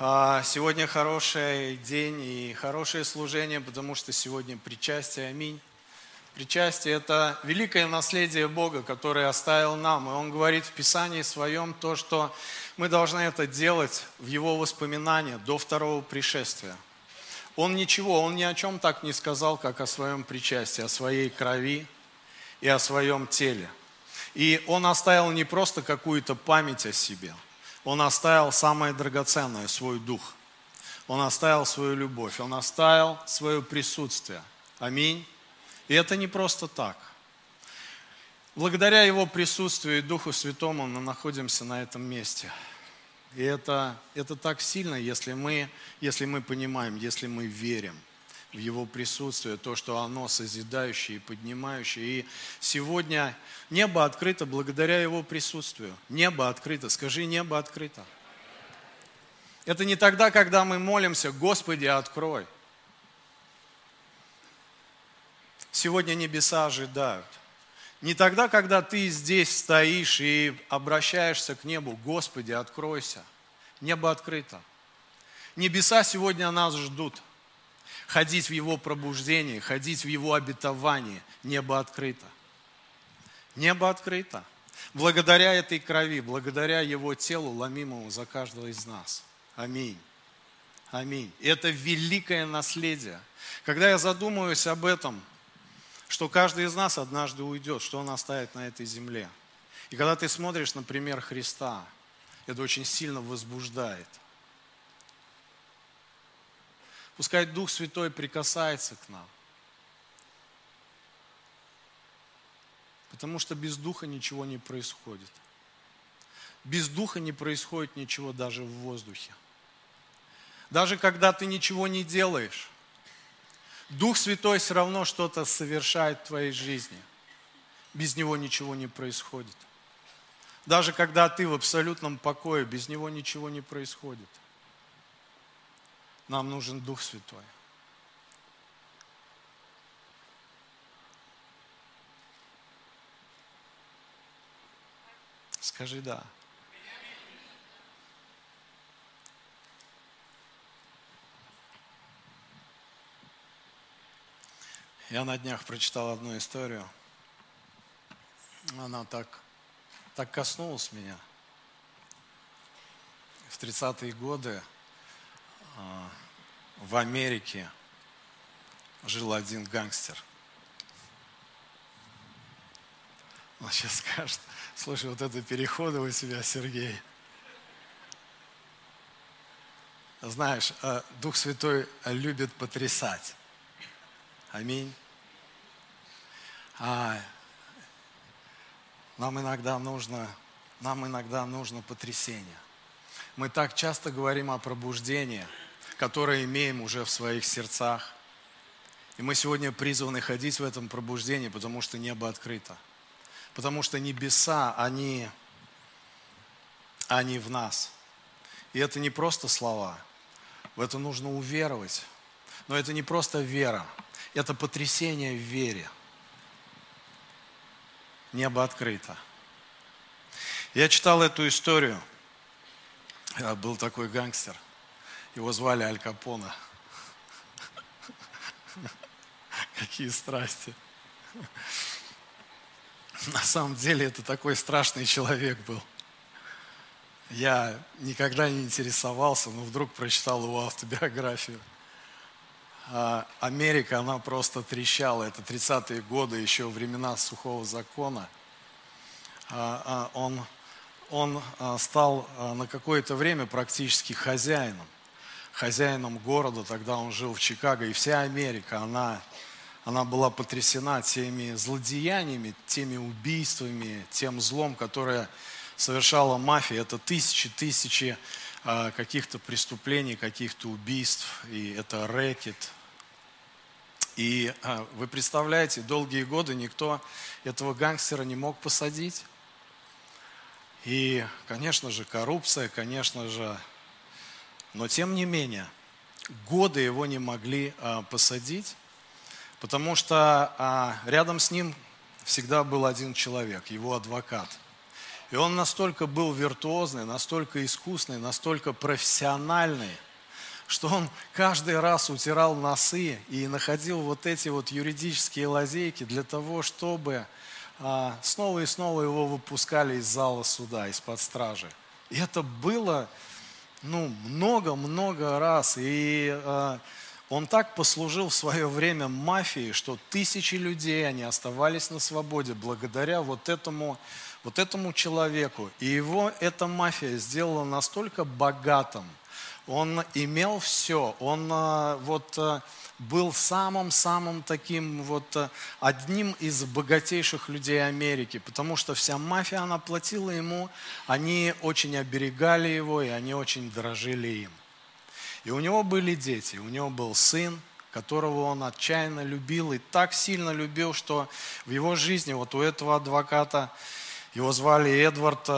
Сегодня хороший день и хорошее служение, потому что сегодня причастие. Аминь. Причастие – это великое наследие Бога, которое оставил нам. И Он говорит в Писании Своем то, что мы должны это делать в Его воспоминания до второго пришествия. Он ничего, Он ни о чем так не сказал, как о своем причастии, о своей крови и о своем теле. И Он оставил не просто какую-то память о себе, Он оставил самое драгоценное – свой дух. Он оставил свою любовь, Он оставил свое присутствие. Аминь. И это не просто так. Благодаря Его присутствию и Духу Святому мы находимся на этом месте. И это так сильно, если мы понимаем, если мы верим в Его присутствие, то, что оно созидающее и поднимающее. И сегодня небо открыто благодаря Его присутствию. Небо открыто. Скажи, небо открыто. Это не тогда, когда мы молимся: «Господи, открой». Сегодня небеса ожидают. Не тогда, когда ты здесь стоишь и обращаешься к небу: «Господи, откройся». Небо открыто. Небеса сегодня нас ждут. Ходить в Его пробуждении, ходить в Его обетовании. Небо открыто. Небо открыто. Благодаря этой крови, благодаря Его телу, ломимому за каждого из нас. Аминь. Аминь. Это великое наследие. Когда я задумываюсь об этом, что каждый из нас однажды уйдет, что он оставит на этой земле. И когда ты смотришь, например, Христа, это очень сильно возбуждает. Пускай Дух Святой прикасается к нам. Потому что без Духа ничего не происходит. Без Духа не происходит ничего даже в воздухе. Даже когда ты ничего не делаешь, Дух Святой все равно что-то совершает в твоей жизни. Без Него ничего не происходит. Даже когда ты в абсолютном покое, без Него ничего не происходит. Нам нужен Дух Святой. Скажи «да». Я на днях прочитал одну историю. Она так коснулась меня. В 30-е годы в Америке жил один гангстер. Он сейчас скажет: «Слушай, вот это переходы у тебя, Сергей». Знаешь, Дух Святой любит потрясать. Аминь. Нам иногда нужно потрясение. Мы так часто говорим о пробуждении, которое имеем уже в своих сердцах. И мы сегодня призваны ходить в этом пробуждении, потому что небо открыто. Потому что небеса, они в нас. И это не просто слова. В это нужно уверовать. Но это не просто вера. Это потрясение в вере. Небо открыто. Я читал эту историю. Был такой гангстер. Его звали Аль Капоне. Какие страсти. На самом деле это такой страшный человек был. Я никогда не интересовался, но вдруг прочитал его автобиографию. Америка, она просто трещала. Это 30-е годы, еще времена сухого закона. Он стал на какое-то время практически хозяином города. Тогда он жил в Чикаго. И вся Америка, она была потрясена теми злодеяниями, теми убийствами, тем злом, которое совершала мафия. Это тысячи каких-то преступлений, каких-то убийств. И это рэкет. И вы представляете, долгие годы никто этого гангстера не мог посадить. И, конечно же, коррупция, конечно же. Но, тем не менее, годы его не могли посадить, потому что рядом с ним всегда был один человек, его адвокат. И он настолько был виртуозный, настолько искусный, настолько профессиональный, что он каждый раз утирал носы и находил вот эти вот юридические лазейки для того, чтобы снова и снова его выпускали из зала суда, из-под стражи. И это было, много-много раз. И он так послужил в свое время мафии, что тысячи людей, они оставались на свободе благодаря вот этому человеку. И его эта мафия сделала настолько богатым, он имел все, он был самым-самым таким одним из богатейших людей Америки, потому что вся мафия, она платила ему, они очень оберегали его, и они очень дорожили им. И у него были дети, у него был сын, которого он отчаянно любил, и так сильно любил, что в его жизни, вот у этого адвоката, его звали Эдвард,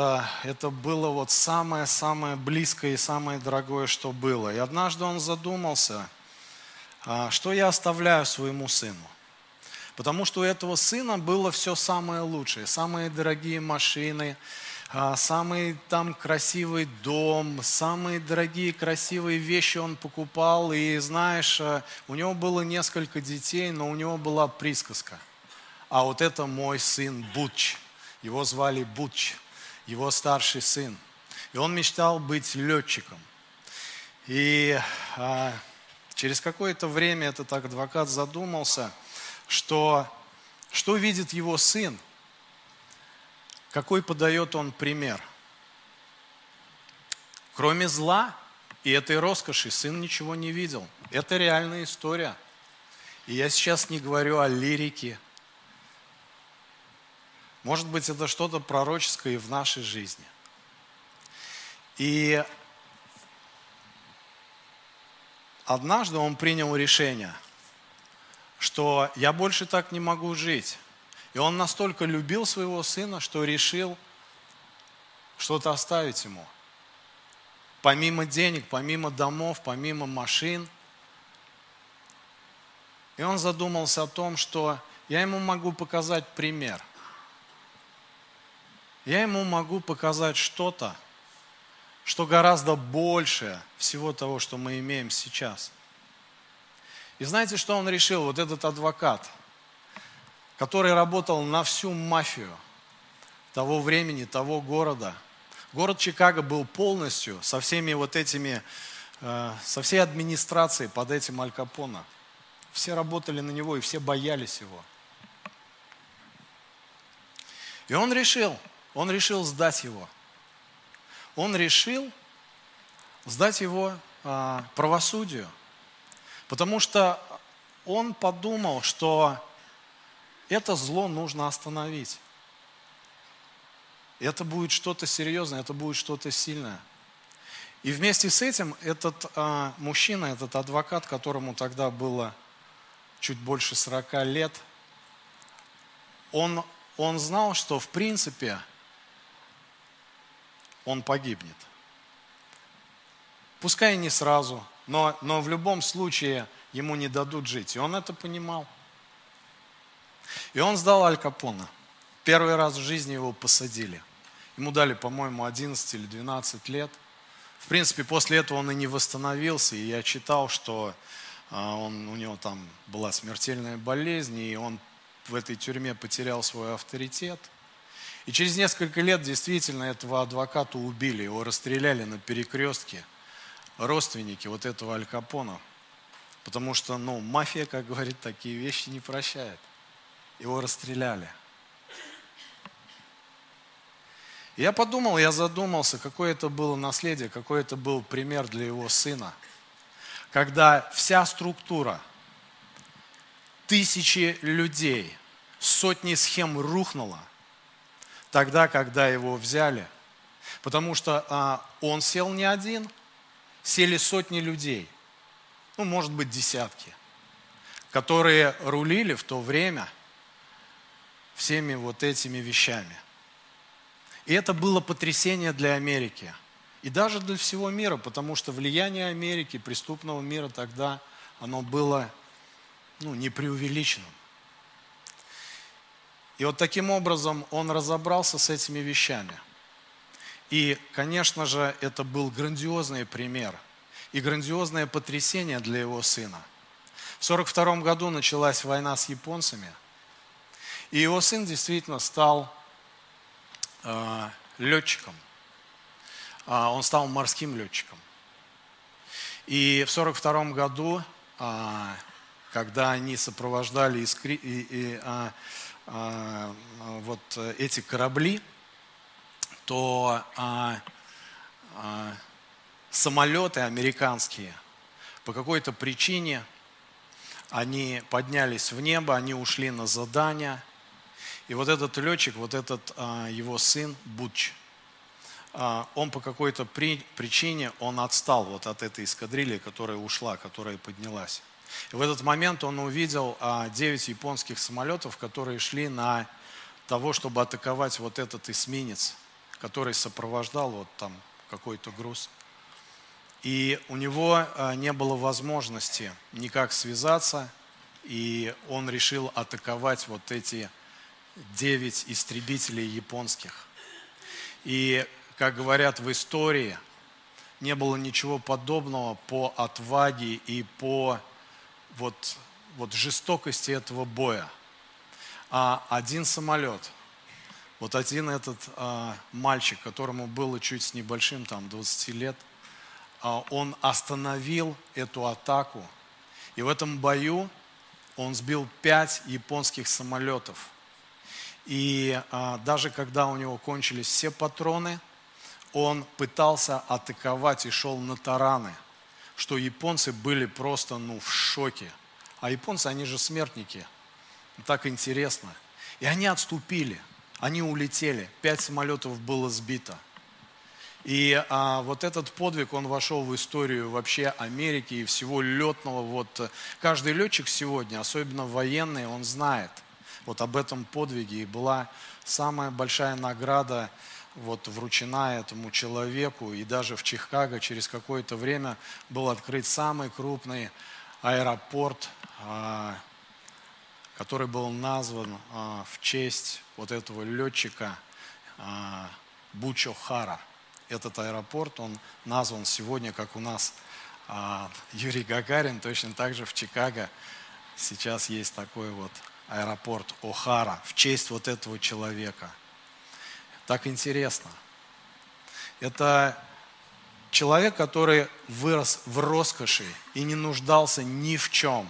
это было вот самое-самое близкое и самое дорогое, что было. И однажды он задумался, что я оставляю своему сыну. Потому что у этого сына было все самое лучшее, самые дорогие машины, самый там красивый дом, самые дорогие красивые вещи он покупал. И знаешь, у него было несколько детей, но у него была присказка. А вот это мой сын Буч. Его звали Буч, его старший сын. И он мечтал быть летчиком. И через какое-то время этот адвокат задумался, что видит его сын, какой подает он пример. Кроме зла и этой роскоши сын ничего не видел. Это реальная история. И я сейчас не говорю о лирике. Может быть, это что-то пророческое в нашей жизни. И однажды он принял решение, что я больше так не могу жить. И он настолько любил своего сына, что решил что-то оставить ему. Помимо денег, помимо домов, помимо машин. И он задумался о том, что я ему могу показать пример. Я ему могу показать что-то, что гораздо больше всего того, что мы имеем сейчас. И знаете, что он решил? Вот этот адвокат, который работал на всю мафию того времени, того города. Город Чикаго был полностью со всеми вот этими, со всей администрацией под этим Аль Капоне. Все работали на него и все боялись его. И он решил сдать его. Он решил сдать его правосудию, потому что он подумал, что это зло нужно остановить. Это будет что-то серьезное, это будет что-то сильное. И вместе с этим этот мужчина, этот адвокат, которому тогда было чуть больше 40 лет, он знал, что в принципе он погибнет. Пускай не сразу, но в любом случае ему не дадут жить. И он это понимал. И он сдал Аль Капоне. Первый раз в жизни его посадили. Ему дали, по-моему, 11 или 12 лет. В принципе, после этого он и не восстановился. И я читал, что у него там была смертельная болезнь, и он в этой тюрьме потерял свой авторитет. И через несколько лет действительно этого адвоката убили, его расстреляли на перекрестке родственники вот этого Аль Капоне, потому что, мафия, как говорит, такие вещи не прощает. Его расстреляли. И я подумал, я задумался, какое это было наследие, какой это был пример для его сына, когда вся структура, тысячи людей, сотни схем рухнула, тогда, когда его взяли. Потому что он сел не один, сели сотни людей, может быть, десятки, которые рулили в то время всеми вот этими вещами. И это было потрясение для Америки и даже для всего мира, потому что влияние Америки, преступного мира тогда, оно было непреувеличенным. И вот таким образом он разобрался с этими вещами. И, конечно же, это был грандиозный пример и грандиозное потрясение для его сына. В 1942 году началась война с японцами, и его сын действительно стал летчиком. Он стал морским летчиком. И в 1942 году, когда они сопровождали вот эти корабли, то самолеты американские по какой-то причине, они поднялись в небо, они ушли на задание. И вот этот летчик, вот этот его сын Буч, он по какой-то причине, он отстал вот от этой эскадрильи, которая ушла, которая поднялась. И в этот момент он увидел 9 японских самолетов, которые шли на того, чтобы атаковать вот этот эсминец, который сопровождал вот там какой-то груз. И у него не было возможности никак связаться, и он решил атаковать вот эти 9 истребителей японских. И, как говорят в истории, не было ничего подобного по отваге и по вот жестокости этого боя. А один самолет, вот один этот мальчик, которому было чуть с небольшим, там, 20 лет, он остановил эту атаку. И в этом бою он сбил 5 японских самолетов. И даже когда у него кончились все патроны, он пытался атаковать и шел на тараны, что японцы были просто в шоке. А японцы, они же смертники. Так интересно. И они отступили, они улетели. 5 самолетов было сбито. И вот этот подвиг, он вошел в историю вообще Америки и всего летного. Вот, каждый летчик сегодня, особенно военный, он знает вот об этом подвиге. И была самая большая награда вот вручена этому человеку. И даже в Чикаго через какое-то время был открыт самый крупный аэропорт, который был назван в честь вот этого летчика Буч O'Хара. Этот аэропорт, он назван сегодня, как у нас Юрий Гагарин, точно так же в Чикаго сейчас есть такой вот аэропорт O'Хара в честь вот этого человека. Так интересно. Это человек, который вырос в роскоши и не нуждался ни в чем.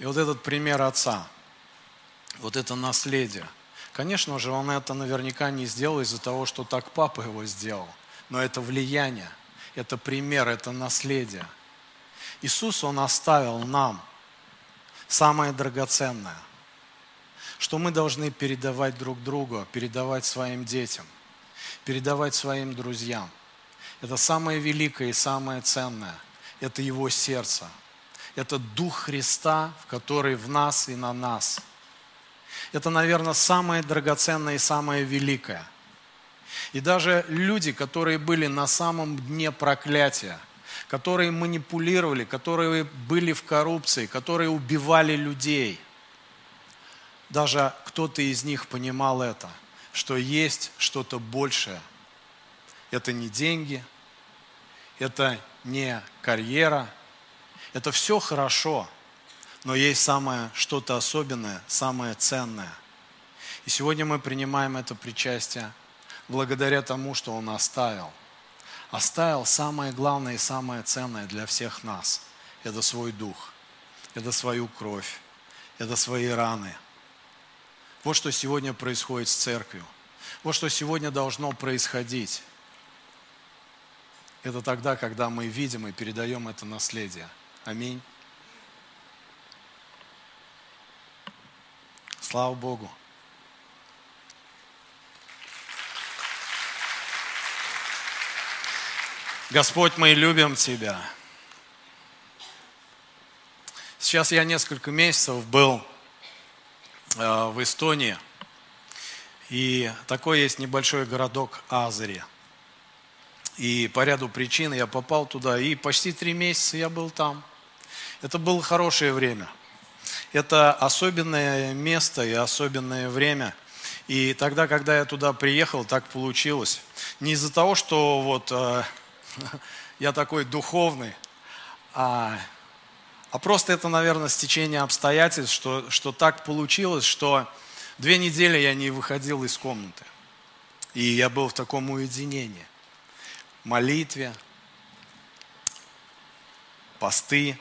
И вот этот пример отца, вот это наследие. Конечно же, он это наверняка не сделал из-за того, что так папа его сделал. Но это влияние, это пример, это наследие. Иисус, Он оставил нам самое драгоценное, что мы должны передавать друг другу, передавать своим детям, передавать своим друзьям. Это самое великое и самое ценное. Это Его сердце. Это Дух Христа, который в нас и на нас. Это, наверное, самое драгоценное и самое великое. И даже люди, которые были на самом дне проклятия, которые манипулировали, которые были в коррупции, которые убивали людей, даже кто-то из них понимал это, что есть что-то большее. Это не деньги, это не карьера, это все хорошо. Но есть самое что-то особенное, самое ценное. И сегодня мы принимаем это причастие благодаря тому, что Он оставил. Оставил самое главное и самое ценное для всех нас. Это свой дух, это свою кровь, это свои раны. Вот что сегодня происходит с церковью. Вот что сегодня должно происходить. Это тогда, когда мы видим и передаем это наследие. Аминь. Слава Богу. Господь, мы любим Тебя. Сейчас я несколько месяцев был в Эстонии, и такой есть небольшой городок Азари. И по ряду причин я попал туда, и почти 3 месяца я был там. Это было хорошее время. Это особенное место и особенное время. И тогда, когда я туда приехал, так получилось. Не из-за того, что вот я такой духовный, а просто это, наверное, стечение обстоятельств, что так получилось, что 2 недели я не выходил из комнаты. И я был в таком уединении. Молитве, посты.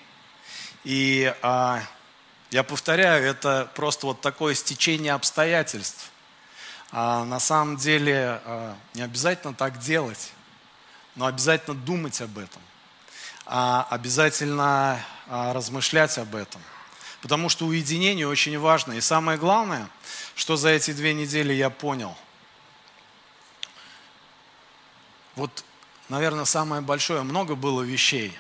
И я повторяю, это просто вот такое стечение обстоятельств. На самом деле не обязательно так делать, но обязательно думать об этом. Обязательно размышлять об этом. Потому что уединение очень важно. И самое главное, что за эти 2 недели я понял. Вот, наверное, самое большое, много было вещей.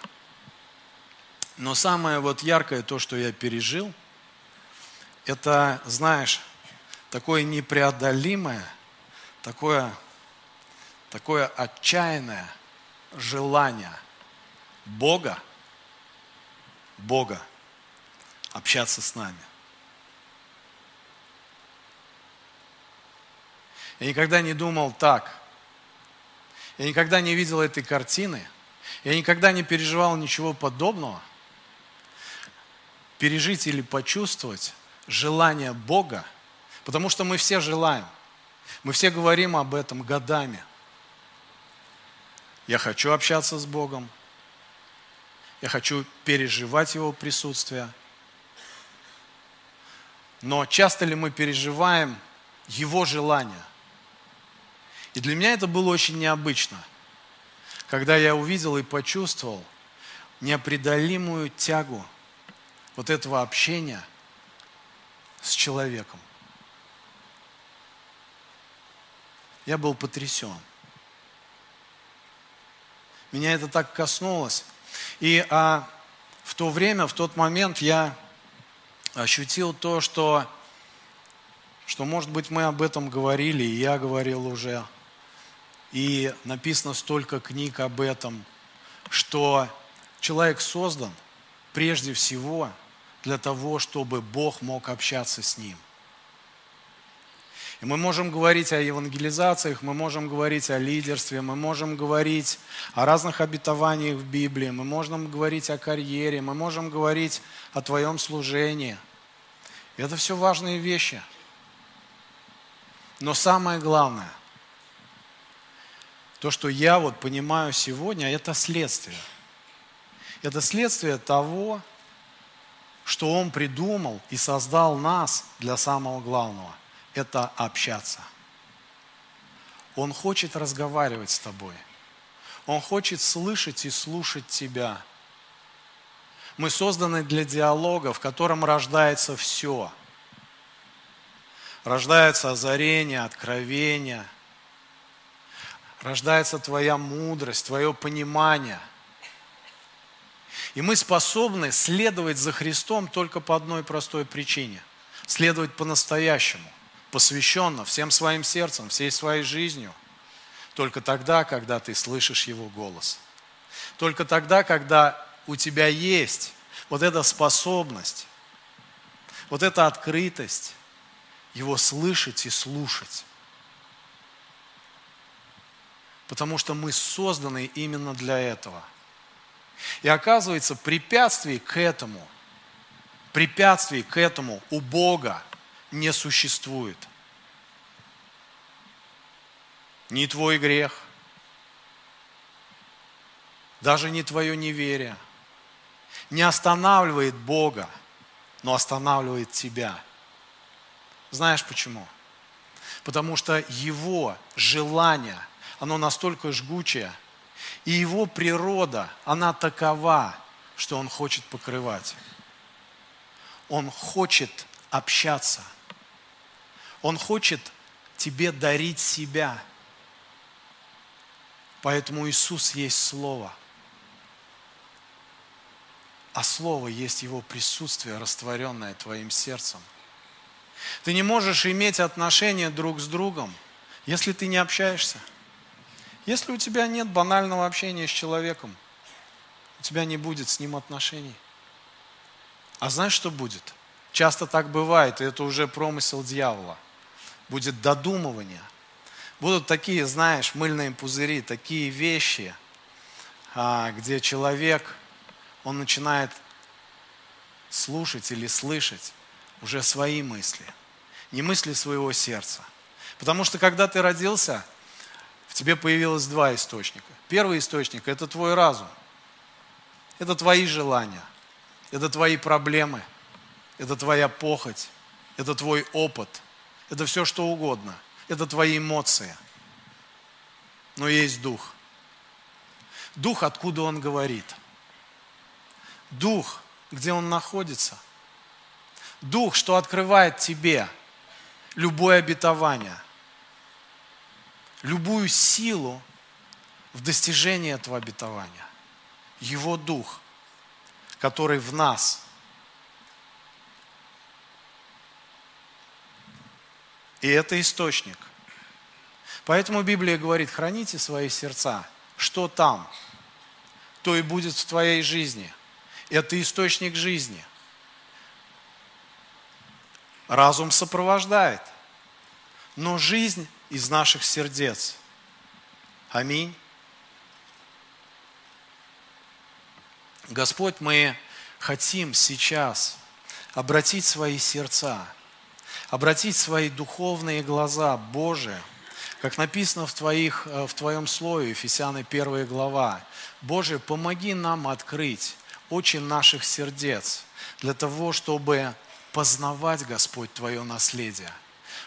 Но самое вот яркое, то, что я пережил, это, знаешь, такое непреодолимое, такое отчаянное желание Бога общаться с нами. Я никогда не думал так. Я никогда не видел этой картины. Я никогда не переживал ничего подобного. Пережить или почувствовать желание Бога, потому что мы все желаем. Мы все говорим об этом годами. Я хочу общаться с Богом. Я хочу переживать Его присутствие. Но часто ли мы переживаем Его желание? И для меня это было очень необычно, когда я увидел и почувствовал непреодолимую тягу вот этого общения с человеком. Я был потрясен. Меня это так коснулось. И в то время, в тот момент я ощутил то, что, может быть, мы об этом говорили, и я говорил уже. И написано столько книг об этом, что человек создан прежде всего для того, чтобы Бог мог общаться с ним. И мы можем говорить о евангелизациях, мы можем говорить о лидерстве, мы можем говорить о разных обетованиях в Библии, мы можем говорить о карьере, мы можем говорить о твоем служении. И это все важные вещи. Но самое главное, то, что я вот понимаю сегодня, это следствие. Это следствие того, что Он придумал и создал нас для самого главного. Это общаться. Он хочет разговаривать с тобой. Он хочет слышать и слушать тебя. Мы созданы для диалога, в котором рождается все. Рождается озарение, откровение. Рождается твоя мудрость, твое понимание. И мы способны следовать за Христом только по одной простой причине. Следовать по-настоящему, посвященно, всем своим сердцем, всей своей жизнью. Только тогда, когда ты слышишь Его голос. Только тогда, когда у тебя есть вот эта способность, вот эта открытость Его слышать и слушать. Потому что мы созданы именно для этого. И оказывается, препятствий к этому у Бога не существует. Ни твой грех, даже не твое неверие не останавливает Бога, но останавливает тебя. Знаешь почему? Потому что Его желание, оно настолько жгучее, и Его природа, она такова, что Он хочет покрывать. Он хочет общаться. Он хочет тебе дарить себя. Поэтому Иисус есть Слово. А Слово есть Его присутствие, растворенное твоим сердцем. Ты не можешь иметь отношения друг с другом, если ты не общаешься. Если у тебя нет банального общения с человеком, у тебя не будет с ним отношений. А знаешь, что будет? Часто так бывает, и это уже промысел дьявола. будет додумывание. Будут такие, знаешь, мыльные пузыри, такие вещи, где человек, он начинает слушать или слышать уже свои мысли, не мысли своего сердца. Потому что, когда ты родился, в тебе появилось два источника. Первый источник – это твой разум, это твои желания, это твои проблемы, это твоя похоть, это твой опыт, это все что угодно, это твои эмоции. Но есть дух. Дух, откуда он говорит. Дух, где он находится. Дух, что открывает тебе любое обетование, любую силу в достижении этого обетования. Его дух, который в нас. И это источник. Поэтому Библия говорит, храните свои сердца. Что там, то и будет в твоей жизни. Это источник жизни. Разум сопровождает, но жизнь из наших сердец. Аминь. Господь, мы хотим сейчас обратить свои сердца, обратить свои духовные глаза, Боже, как написано в Твоем Слове, Ефесянам 1 глава. Боже, помоги нам открыть очи наших сердец для того, чтобы познавать, Господь, Твое наследие.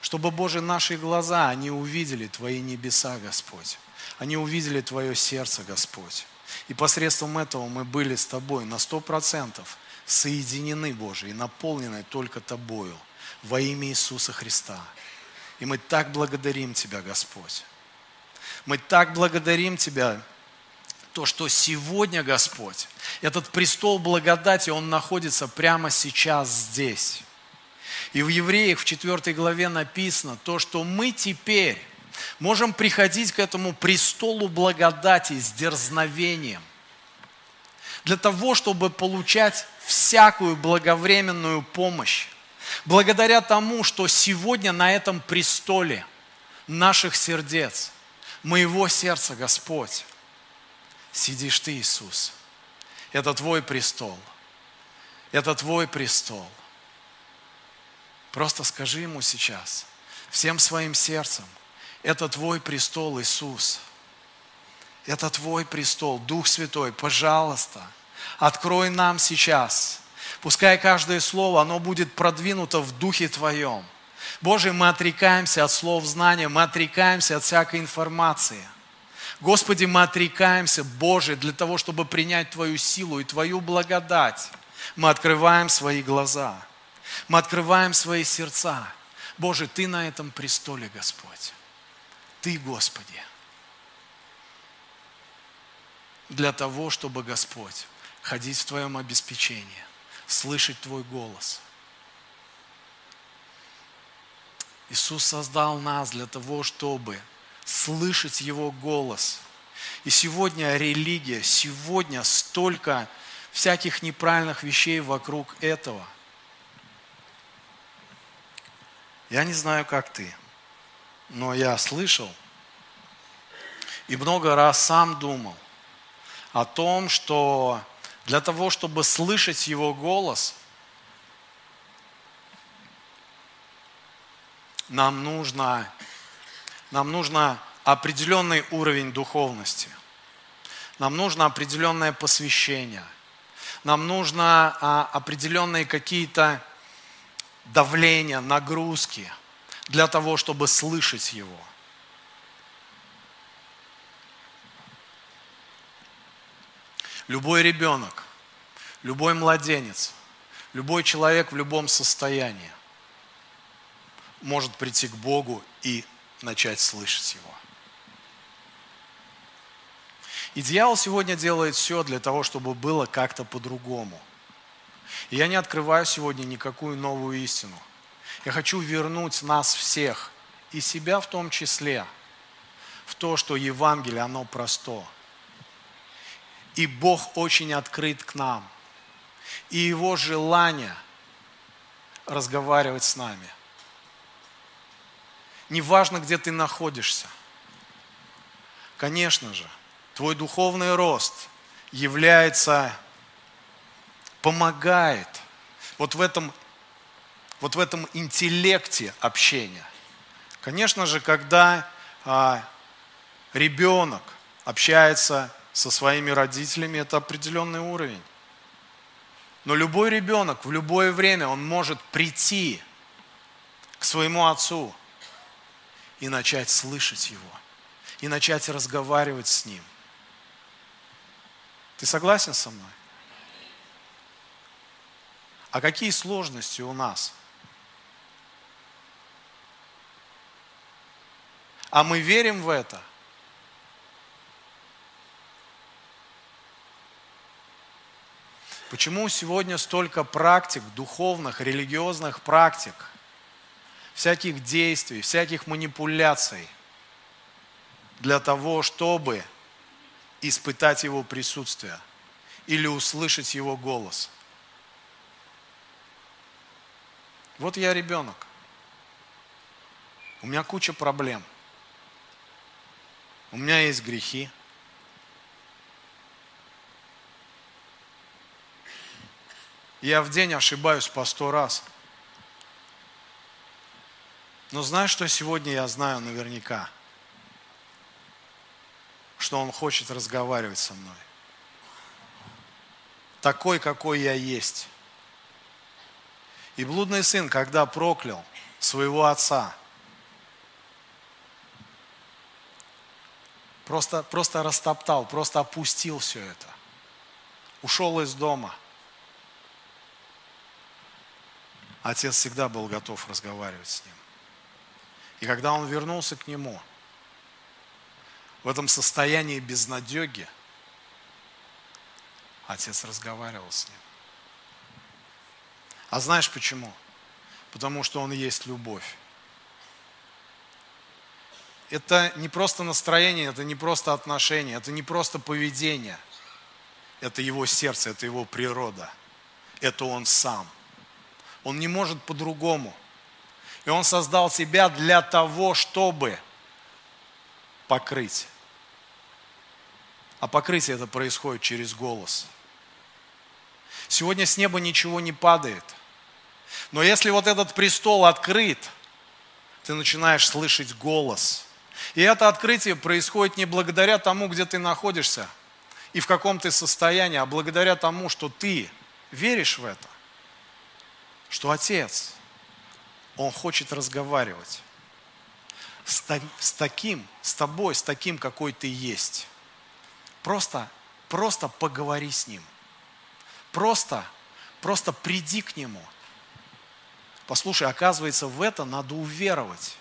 Чтобы, Боже, наши глаза, они увидели Твои небеса, Господь. Они увидели Твое сердце, Господь. И посредством этого мы были с Тобой на 100% соединены, Боже, и наполнены только Тобою во имя Иисуса Христа. И мы так благодарим Тебя, Господь. Мы так благодарим Тебя, то, что сегодня, Господь, этот престол благодати, он находится прямо сейчас здесь. И в Евреях в 4 главе написано то, что мы теперь можем приходить к этому престолу благодати с дерзновением, для того, чтобы получать всякую благовременную помощь, благодаря тому, что сегодня на этом престоле наших сердец, моего сердца, Господь, сидишь Ты, Иисус. Это Твой престол. Это Твой престол. Просто скажи Ему сейчас, всем своим сердцем, это Твой престол, Иисус. Это Твой престол, Дух Святой, пожалуйста, открой нам сейчас. Пускай каждое слово, оно будет продвинуто в Духе Твоем. Боже, мы отрекаемся от слов знания, мы отрекаемся от всякой информации. Господи, мы отрекаемся, Боже, для того, чтобы принять Твою силу и Твою благодать. Мы открываем свои глаза, мы открываем свои сердца. Боже, Ты на этом престоле, Господь. Ты, Господи. Для того, чтобы, Господь, ходить в Твоем обеспечении, слышать Твой голос. Иисус создал нас для того, чтобы слышать Его голос. И сегодня религия, сегодня столько всяких неправильных вещей вокруг этого. Я не знаю, как ты, но я слышал и много раз сам думал о том, что для того, чтобы слышать Его голос, нам нужно определенный уровень духовности. Нам нужно определенное посвящение. Нам нужно определенные какие-то давления, нагрузки для того, чтобы слышать Его. Любой ребенок, любой младенец, любой человек в любом состоянии может прийти к Богу и начать слышать Его. И дьявол сегодня делает все для того, чтобы было как-то по-другому. И я не открываю сегодня никакую новую истину. Я хочу вернуть нас всех, и себя в том числе, в то, что Евангелие, оно просто. И Бог очень открыт к нам. И Его желание разговаривать с нами. неважно, где ты находишься. Конечно же, твой духовный рост помогает вот в этом интеллекте общения. Конечно же, когда ребенок общается со своими родителями, это определенный уровень. Но любой ребенок в любое время, он может прийти к своему отцу и начать слышать его, и начать разговаривать с ним. Ты согласен со мной? А какие сложности у нас? А мы верим в это? Почему сегодня столько практик, духовных, религиозных практик, всяких действий, всяких манипуляций для того, чтобы испытать его присутствие или услышать его голос? Вот я ребенок, у меня куча проблем, у меня есть грехи. Я в день ошибаюсь по 100 раз. Но знаешь, что сегодня я знаю наверняка? Что Он хочет разговаривать со мной. Такой, какой я есть. И блудный сын, когда проклял своего отца, просто растоптал, просто опустил все это. Ушел из дома. Отец всегда был готов разговаривать с ним. И когда он вернулся к нему, в этом состоянии безнадеги, отец разговаривал с ним. А знаешь почему? Потому что он есть любовь. Это не просто настроение, это не просто отношение, это не просто поведение. Это его сердце, это его природа. Это он сам. Он не может по-другому. И Он создал себя для того, чтобы покрыть. А покрытие это происходит через голос. Сегодня с неба ничего не падает. Но если вот этот престол открыт, ты начинаешь слышать голос. И это открытие происходит не благодаря тому, где ты находишься и в каком ты состоянии, а благодаря тому, что ты веришь в это. Что Отец, Он хочет разговаривать с тобой, какой ты есть. Просто поговори с Ним. Просто приди к Нему. Послушай, оказывается, в это надо уверовать.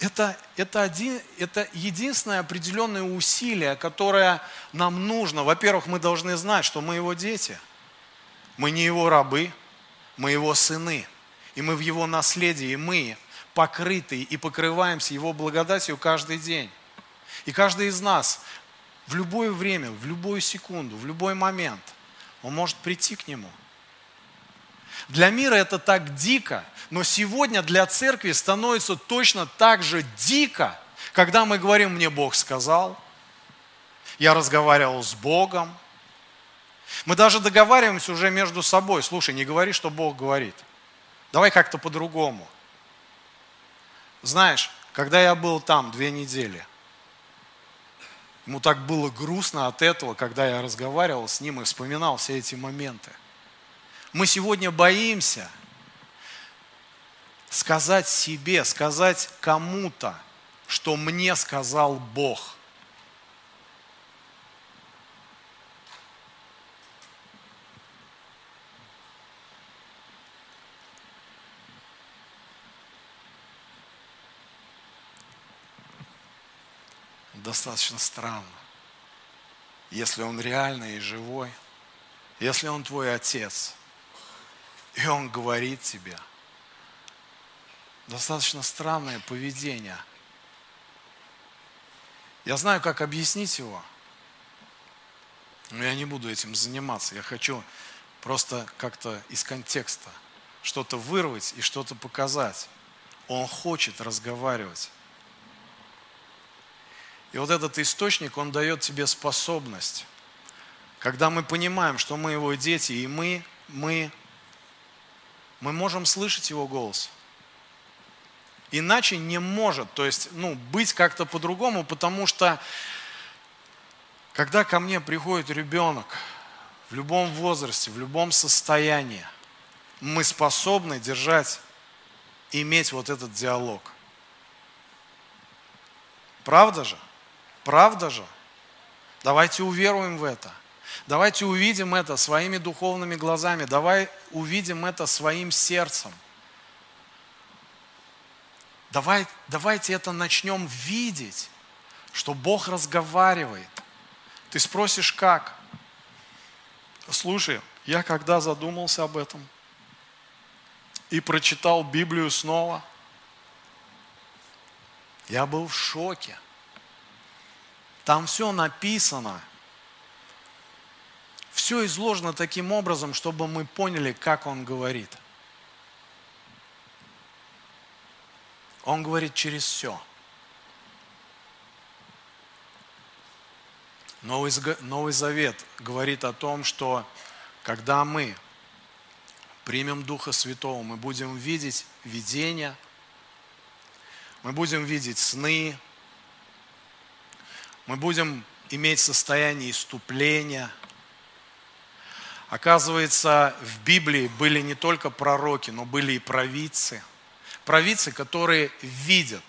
Это единственное определенное усилие, которое нам нужно. Во-первых, мы должны знать, что мы Его дети. Мы не Его рабы, мы Его сыны. И мы в Его наследии, и мы покрыты и покрываемся Его благодатью каждый день. И каждый из нас в любое время, в любую секунду, в любой момент, он может прийти к Нему. Для мира это так дико. Но сегодня для церкви становится точно так же дико, когда мы говорим, мне Бог сказал, я разговаривал с Богом. Мы даже договариваемся уже между собой, слушай, не говори, что Бог говорит. Давай как-то по-другому. Знаешь, когда я был там 2 недели, ему так было грустно от этого, когда я разговаривал с ним и вспоминал все эти моменты. Мы сегодня боимся сказать себе, сказать кому-то, что мне сказал Бог. Достаточно странно. Если Он реальный и живой, если Он твой отец, и Он говорит тебе, достаточно странное поведение. Я знаю, как объяснить его, но я не буду этим заниматься. Я хочу просто как-то из контекста что-то вырвать и что-то показать. Он хочет разговаривать. И вот этот источник, он дает тебе способность. Когда мы понимаем, что мы его дети, и мы можем слышать его голос. Иначе не может, то есть, быть как-то по-другому, потому что, когда ко мне приходит ребенок в любом возрасте, в любом состоянии, мы способны держать, иметь вот этот диалог. Правда же? Правда же? Давайте уверуем в это. Давайте увидим это своими духовными глазами. Давай увидим это своим сердцем. Давайте это начнем видеть, что Бог разговаривает. Ты спросишь, как? Слушай, я когда задумался об этом и прочитал Библию снова, я был в шоке. Там все написано. Все изложено таким образом, чтобы мы поняли, как он говорит. Он говорит через все. Новый Завет говорит о том, что когда мы примем Духа Святого, мы будем видеть видения, мы будем видеть сны, мы будем иметь состояние исступления. Оказывается, в Библии были не только пророки, но были и провидцы. Провидцы, которые видят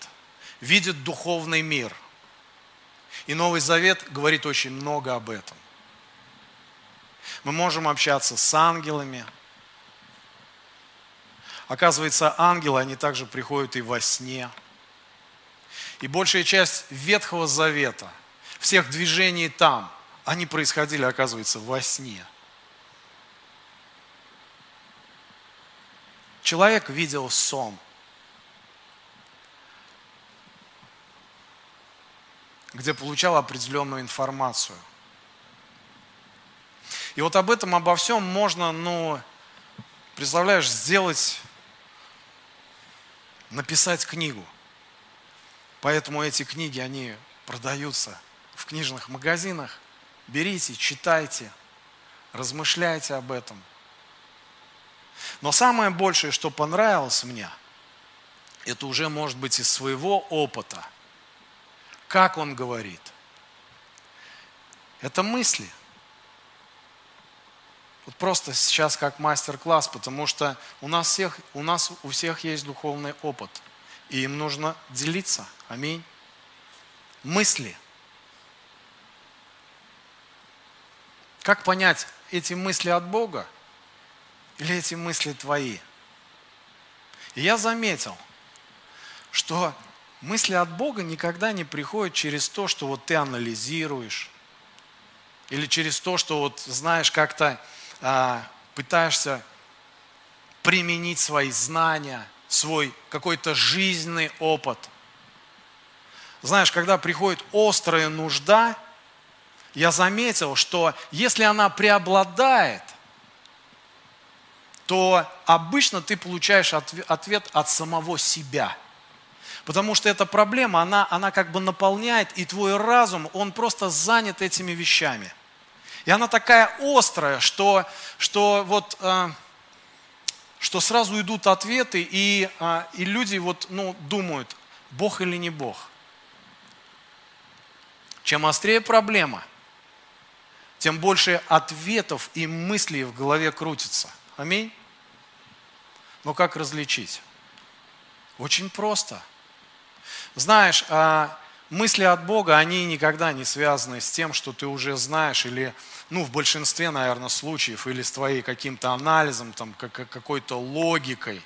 духовный мир. И Новый Завет говорит очень много об этом. Мы можем общаться с ангелами. Оказывается, ангелы, они также приходят и во сне. И большая часть Ветхого Завета, всех движений там, они происходили, оказывается, во сне. Человек видел сон. Где получал определенную информацию. И вот об этом, обо всем можно, представляешь, написать книгу. Поэтому эти книги, они продаются в книжных магазинах. Берите, читайте, размышляйте об этом. Но самое большее, что понравилось мне, это уже, может быть, из своего опыта. Как он говорит? Это мысли. Вот просто сейчас как мастер-класс, потому что у нас у всех есть духовный опыт, и им нужно делиться. Аминь. Мысли. Как понять, эти мысли от Бога или эти мысли твои? И я заметил, что мысли от Бога никогда не приходят через то, что вот ты анализируешь, или через то, что вот знаешь, как-то пытаешься применить свои знания, свой какой-то жизненный опыт. Знаешь, когда приходит острая нужда, я заметил, что если она преобладает, то обычно ты получаешь ответ от самого себя. Потому что эта проблема, она как бы наполняет, и твой разум, он просто занят этими вещами. И она такая острая, что сразу идут ответы, и люди думают, Бог или не Бог. Чем острее проблема, тем больше ответов и мыслей в голове крутится. Аминь? Но как различить? Очень просто. Знаешь, мысли от Бога, они никогда не связаны с тем, что ты уже знаешь, или, в большинстве, наверное, случаев, или с твоим каким-то анализом, там, какой-то логикой.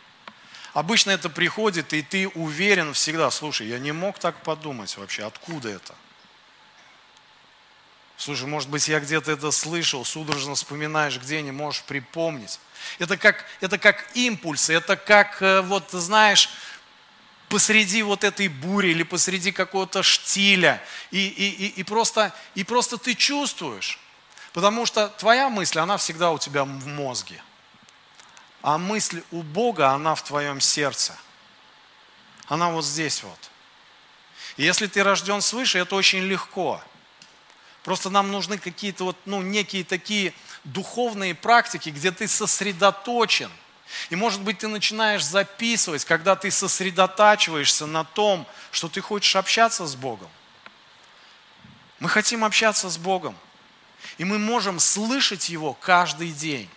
Обычно это приходит, и ты уверен всегда, слушай, я не мог так подумать вообще, откуда это? Слушай, может быть, я где-то это слышал, судорожно вспоминаешь, где не можешь припомнить. Это как импульс, это как, посреди вот этой бури или посреди какого-то штиля, и просто ты чувствуешь. Потому что твоя мысль, она всегда у тебя в мозге. А мысль у Бога, она в твоем сердце. Она вот здесь вот. И если ты рожден свыше, это очень легко. Просто нам нужны какие-то вот, некие такие духовные практики, где ты сосредоточен. И, может быть, ты начинаешь записывать, когда ты сосредотачиваешься на том, что ты хочешь общаться с Богом. Мы хотим общаться с Богом. И мы можем слышать Его каждый день.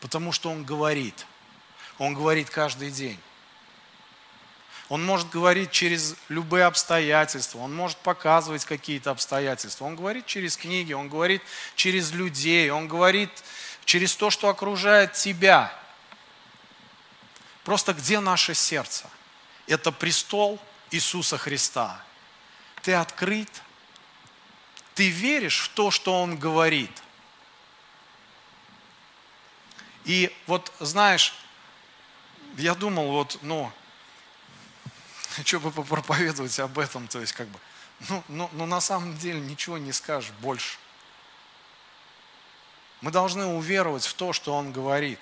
Потому что Он говорит. Он говорит каждый день. Он может говорить через любые обстоятельства. Он может показывать какие-то обстоятельства. Он говорит через книги. Он говорит через людей. Он говорит через то, что окружает тебя. Просто где наше сердце? Это престол Иисуса Христа. Ты открыт. Ты веришь в то, что Он говорит. И вот, знаешь, я думал, что бы проповедовать об этом, на самом деле ничего не скажешь больше. Мы должны уверовать в то, что Он говорит.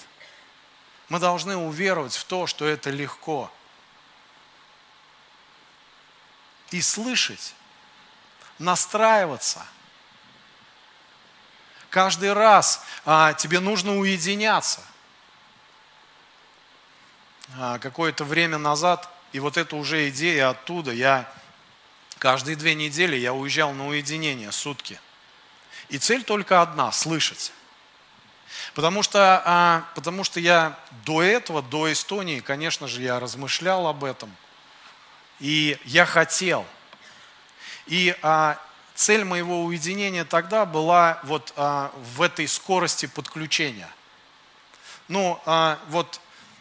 Мы должны уверовать в то, что это легко. И слышать. Настраиваться. Каждый раз тебе нужно уединяться. Какое-то время назад, и вот это уже идея оттуда, я каждые 2 недели я уезжал на уединение сутки. И цель только одна – слышать. Потому что я до этого, до Эстонии, конечно же, я размышлял об этом. И я хотел. И цель моего уединения тогда была в этой скорости подключения.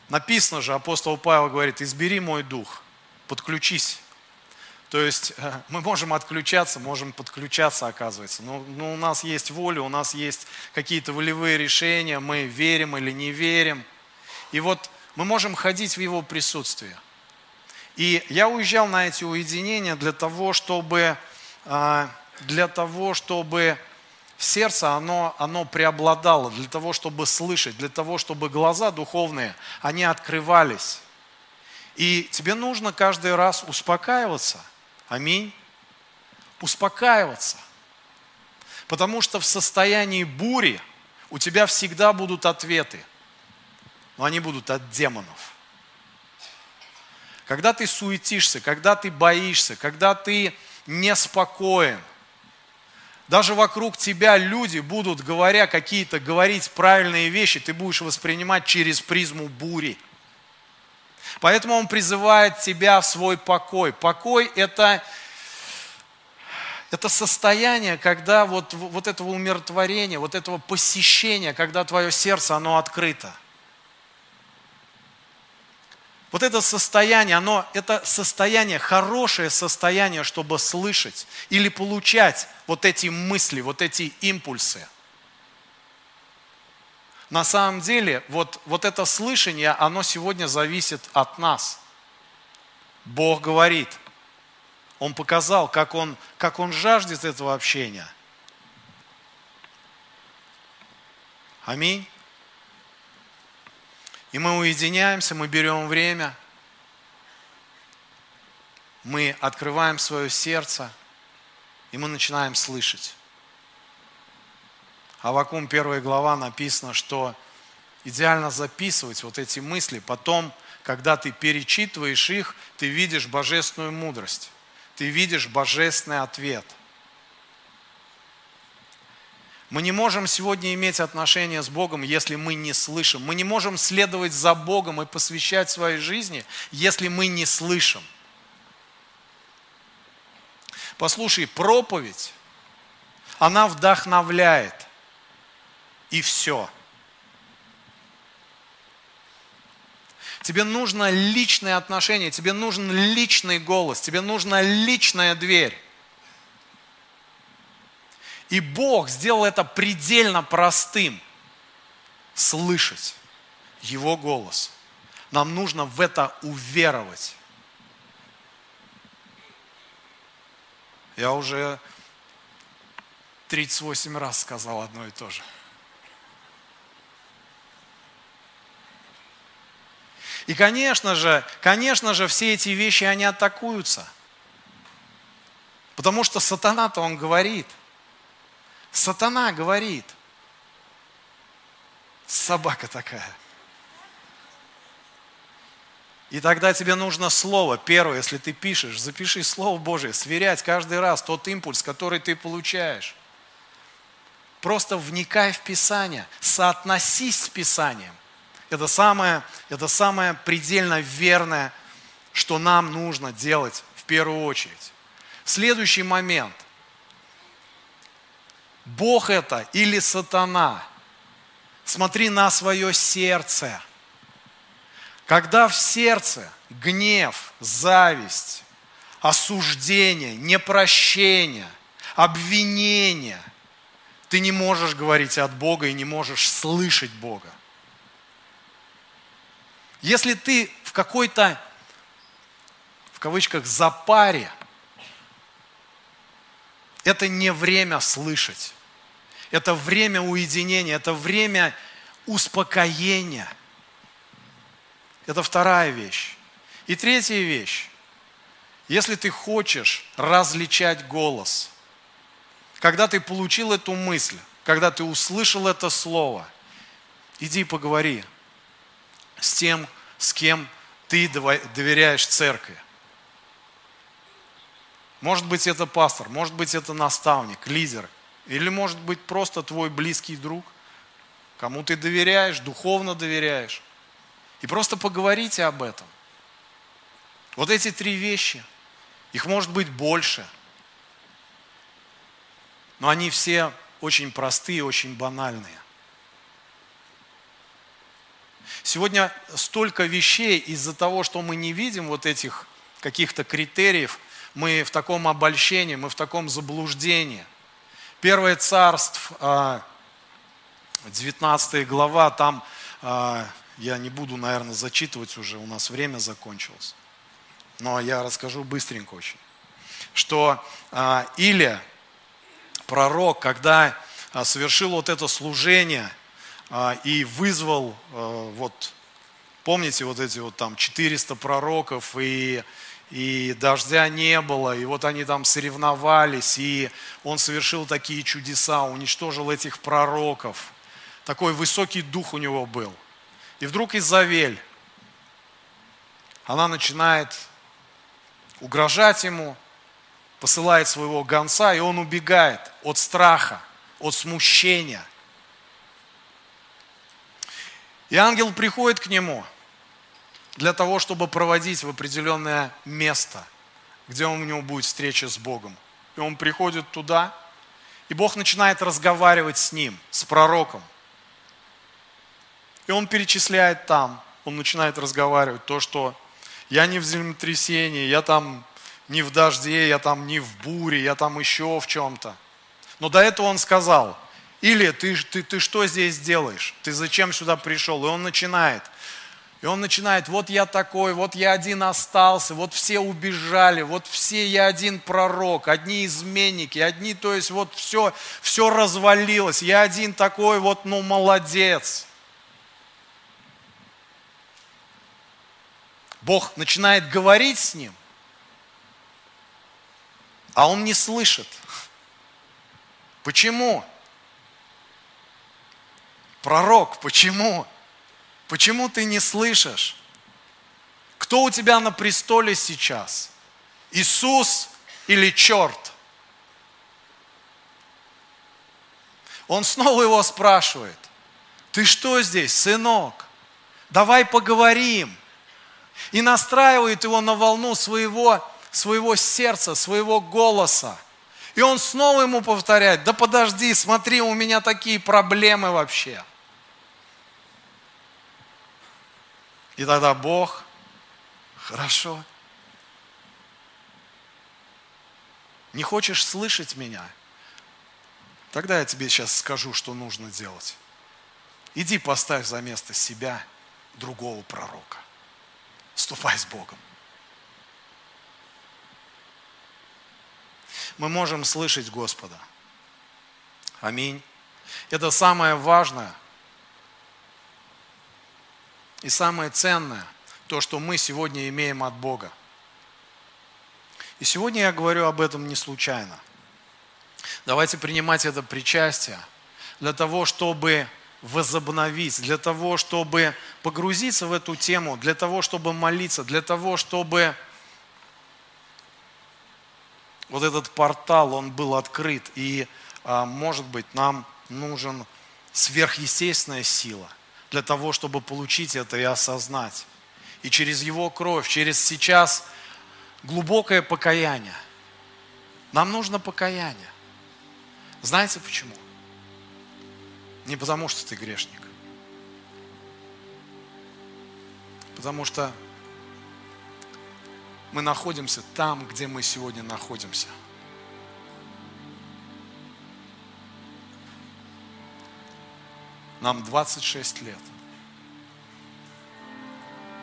Написано же, апостол Павел говорит, избери мой дух, подключись. То есть мы можем отключаться, можем подключаться, оказывается. Но у нас есть воля, у нас есть какие-то волевые решения, мы верим или не верим. И мы можем ходить в Его присутствие. И я уезжал на эти уединения для того, чтобы сердце, оно преобладало, для того, чтобы слышать, для того, чтобы глаза духовные, они открывались. И тебе нужно каждый раз успокаиваться. Аминь. Успокаиваться. Потому что в состоянии бури у тебя всегда будут ответы. Но они будут от демонов. Когда ты суетишься, когда ты боишься, когда ты неспокоен, даже вокруг тебя люди будут, говорить правильные вещи, ты будешь воспринимать через призму бури. Поэтому Он призывает тебя в свой покой. Покой – это состояние, когда вот этого умиротворения, вот этого посещения, когда твое сердце, оно открыто. Вот это состояние, это состояние, хорошее состояние, чтобы слышать или получать вот эти мысли, вот эти импульсы. На самом деле, вот это слышание, оно сегодня зависит от нас. Бог говорит. Он показал, как он жаждет этого общения. Аминь. И мы уединяемся, мы берем время, мы открываем свое сердце, и мы начинаем слышать. Аввакум 1 глава написано, что идеально записывать вот эти мысли. Потом, когда ты перечитываешь их, ты видишь божественную мудрость, ты видишь божественный ответ. Мы не можем сегодня иметь отношения с Богом, если мы не слышим. Мы не можем следовать за Богом и посвящать своей жизни, если мы не слышим. Послушай, проповедь, она вдохновляет. И все. Тебе нужно личное отношение, тебе нужен личный голос, тебе нужна личная дверь. И Бог сделал это предельно простым. Слышать Его голос. Нам нужно в это уверовать. Я уже 38 раз сказал одно и то же. И, конечно же, все эти вещи, они атакуются. Потому что сатана-то, он говорит. Сатана говорит. Собака такая. И тогда тебе нужно слово. Первое, если ты пишешь, запиши Слово Божие, сверять каждый раз тот импульс, который ты получаешь. Просто вникай в Писание, соотносись с Писанием. Это самое предельно верное, что нам нужно делать в первую очередь. Следующий момент. Бог это или сатана? Смотри на свое сердце. Когда в сердце гнев, зависть, осуждение, непрощение, обвинение, ты не можешь говорить от Бога и не можешь слышать Бога. Если ты в какой-то, в кавычках, запаре, это не время слышать. Это время уединения, это время успокоения. Это вторая вещь. И третья вещь. Если ты хочешь различать голос, когда ты получил эту мысль, когда ты услышал это слово, иди и поговори с тем, с кем ты доверяешь церкви. Может быть, это пастор, может быть, это наставник, лидер, или может быть, просто твой близкий друг, кому ты доверяешь, духовно доверяешь. И просто поговорите об этом. Вот эти три вещи, их может быть больше, но они все очень простые, очень банальные. Сегодня столько вещей из-за того, что мы не видим вот этих каких-то критериев, мы в таком обольщении, мы в таком заблуждении. 1 Царство, 19 глава, там... Я не буду, наверное, зачитывать уже, у нас время закончилось. Но я расскажу быстренько очень. Что Илия, пророк, когда совершил вот это служение и вызвал, вот, помните, вот эти вот там 400 пророков, и дождя не было, и вот они там соревновались, и он совершил такие чудеса, уничтожил этих пророков. Такой высокий дух у него был. И вдруг Изавель, она начинает угрожать ему, посылает своего гонца, и он убегает от страха, от смущения. И ангел приходит к нему для того, чтобы проводить в определенное место, где у него будет встреча с Богом. И он приходит туда, и Бог начинает разговаривать с ним, с пророком. И он перечисляет там, он начинает разговаривать то, что я не в землетрясении, я там не в дожде, я там не в буре, я там еще в чем-то. Но до этого он сказал, или ты что здесь делаешь? Ты зачем сюда пришел? И он начинает, вот я такой, вот я один остался, вот все убежали, вот все я один пророк, одни изменники, одни, то есть вот все развалилось, я один такой, вот ну молодец. Бог начинает говорить с ним, а он не слышит. Почему? Пророк, почему? Почему ты не слышишь? Кто у тебя на престоле сейчас? Иисус или черт? Он снова его спрашивает. Ты что здесь, сынок? Давай поговорим. И настраивает его на волну своего сердца, своего голоса. И он снова ему повторяет, да подожди, смотри, у меня такие проблемы вообще. И тогда Бог, хорошо, не хочешь слышать меня? Тогда я тебе сейчас скажу, что нужно делать. Иди поставь за место себя другого пророка. Ступай с Богом. Мы можем слышать Господа. Аминь. Это самое важное и самое ценное, то, что мы сегодня имеем от Бога. И сегодня я говорю об этом не случайно. Давайте принимать это причастие для того, чтобы возобновить, для того, чтобы погрузиться в эту тему, для того, чтобы молиться, для того, чтобы вот этот портал, он был открыт. И, может быть, нам нужен сверхъестественная сила для того, чтобы получить это и осознать. И через Его кровь, через сейчас глубокое покаяние. Нам нужно покаяние. Знаете почему? Не потому, что ты грешник. Потому что мы находимся там, где мы сегодня находимся. Нам 26 лет.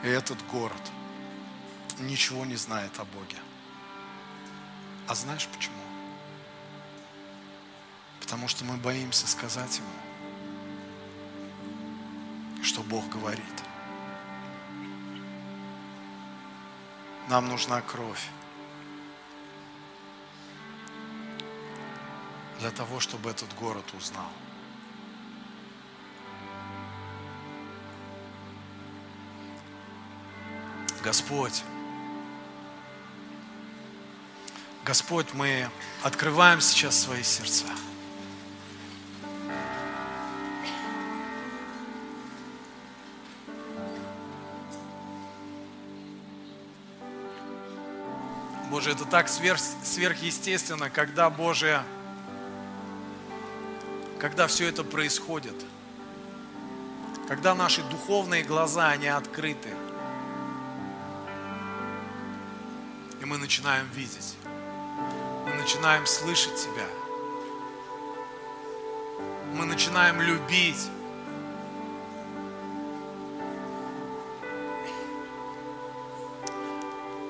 И этот город ничего не знает о Боге. А знаешь почему? Потому что мы боимся сказать Ему, что Бог говорит. Нам нужна кровь для того, чтобы этот город узнал. Господь, Господь, мы открываем сейчас свои сердца. Боже, это так сверхъестественно, когда, Боже, когда все это происходит, когда наши духовные глаза, они открыты, и мы начинаем видеть, мы начинаем слышать Тебя, мы начинаем любить.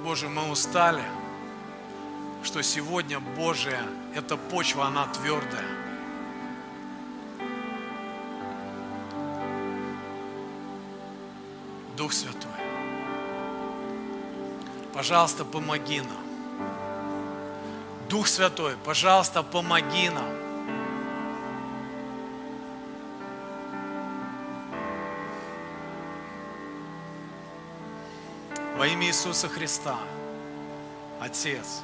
Боже, мы устали, что сегодня, Боже, эта почва, она твердая. Дух Святой, пожалуйста, помоги нам. Дух Святой, пожалуйста, помоги нам. Во имя Иисуса Христа, Отец,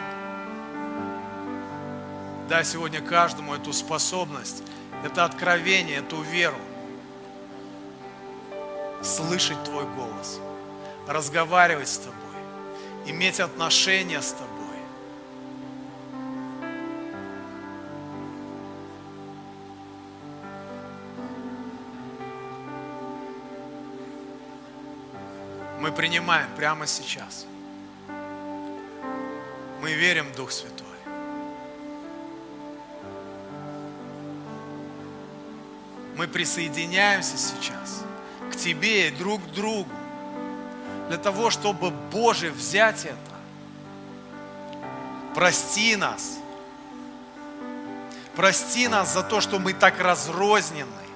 дай сегодня каждому эту способность, это откровение, эту веру, слышать Твой голос, разговаривать с Тобой, иметь отношения с Тобой. Мы принимаем прямо сейчас. Мы верим, Дух Святой. Мы присоединяемся сейчас к Тебе и друг к другу для того, чтобы, Боже, взять это. Прости нас. Прости нас за то, что мы так разрознены.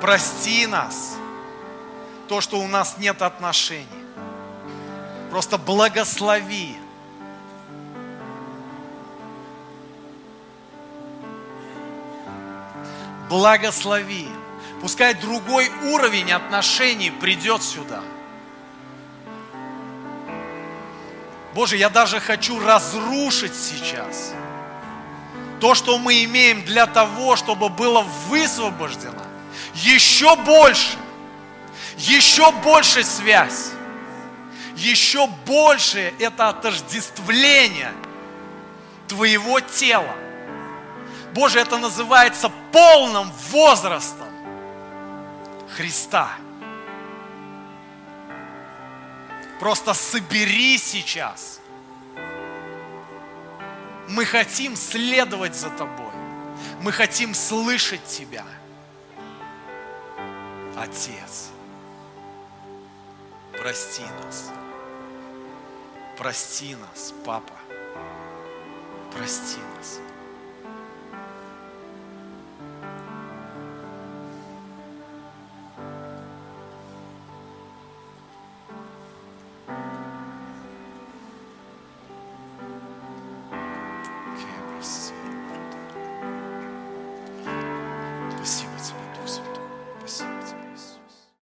Прости нас. То, что у нас нет отношений. Просто благослови. Благослови. Пускай другой уровень отношений придет сюда. Боже, я даже хочу разрушить сейчас то, что мы имеем для того, чтобы было высвобождено еще больше. Еще больше связь, еще больше это отождествление Твоего тела. Боже, это называется полным возрастом Христа. Просто собери сейчас. Мы хотим следовать за Тобой. Мы хотим слышать Тебя, Отец. Прости нас. Прости нас, Папа. Прости нас.